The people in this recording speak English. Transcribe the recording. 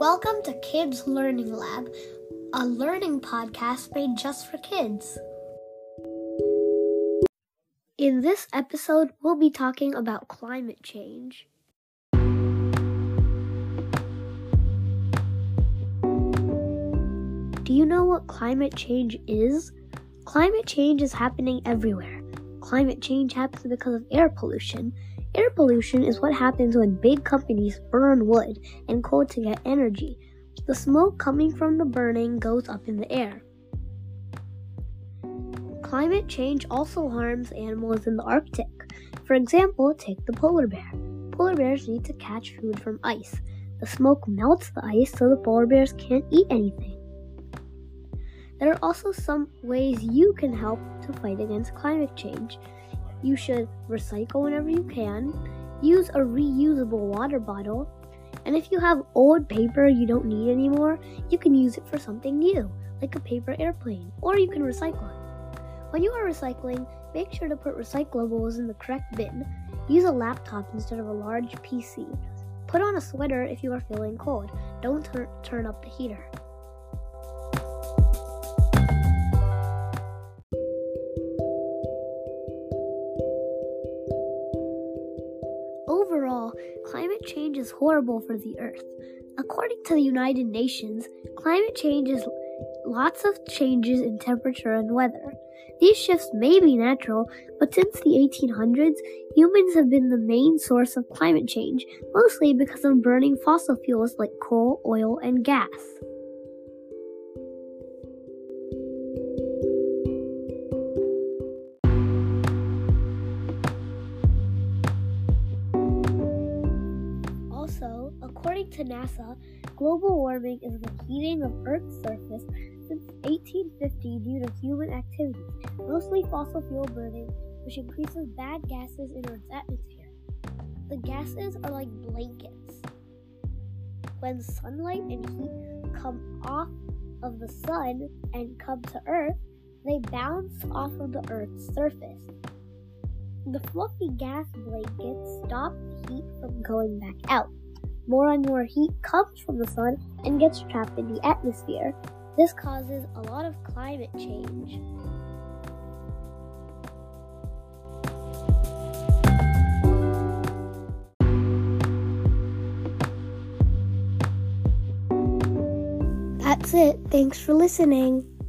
Welcome to Kids Learning Lab, a learning podcast made just for kids. In this episode, we'll be talking about climate change. Do you know what climate change is? Climate change is happening everywhere. Climate change happens because of air pollution. Air pollution is what happens when big companies burn wood and coal to get energy. The smoke coming from the burning goes up in the air. Climate change also harms animals in the Arctic. For example, take the polar bear. Polar bears need to catch food from ice. The smoke melts the ice so the polar bears can't eat anything. There are also some ways you can help to fight against climate change. You should recycle whenever you can, use a reusable water bottle, and if you have old paper you don't need anymore, you can use it for something new, like a paper airplane, or you can recycle it. When you are recycling, make sure to put recyclables in the correct bin. Use a laptop instead of a large PC. Put on a sweater if you are feeling cold. Don't turn up the heater. Overall, climate change is horrible for the Earth. According to the United Nations, climate change is lots of changes in temperature and weather. These shifts may be natural, but since the 1800s, humans have been the main source of climate change, mostly because of burning fossil fuels like coal, oil, and gas. Also, according to NASA, global warming is the heating of Earth's surface since 1850 due to human activity, mostly fossil fuel burning, which increases bad gases in Earth's atmosphere. The gases are like blankets. When sunlight and heat come off of the sun and come to Earth, they bounce off of the Earth's surface. The fluffy gas blankets stop heat from going back out. More and more heat comes from the sun and gets trapped in the atmosphere. This causes a lot of climate change. That's it. Thanks for listening.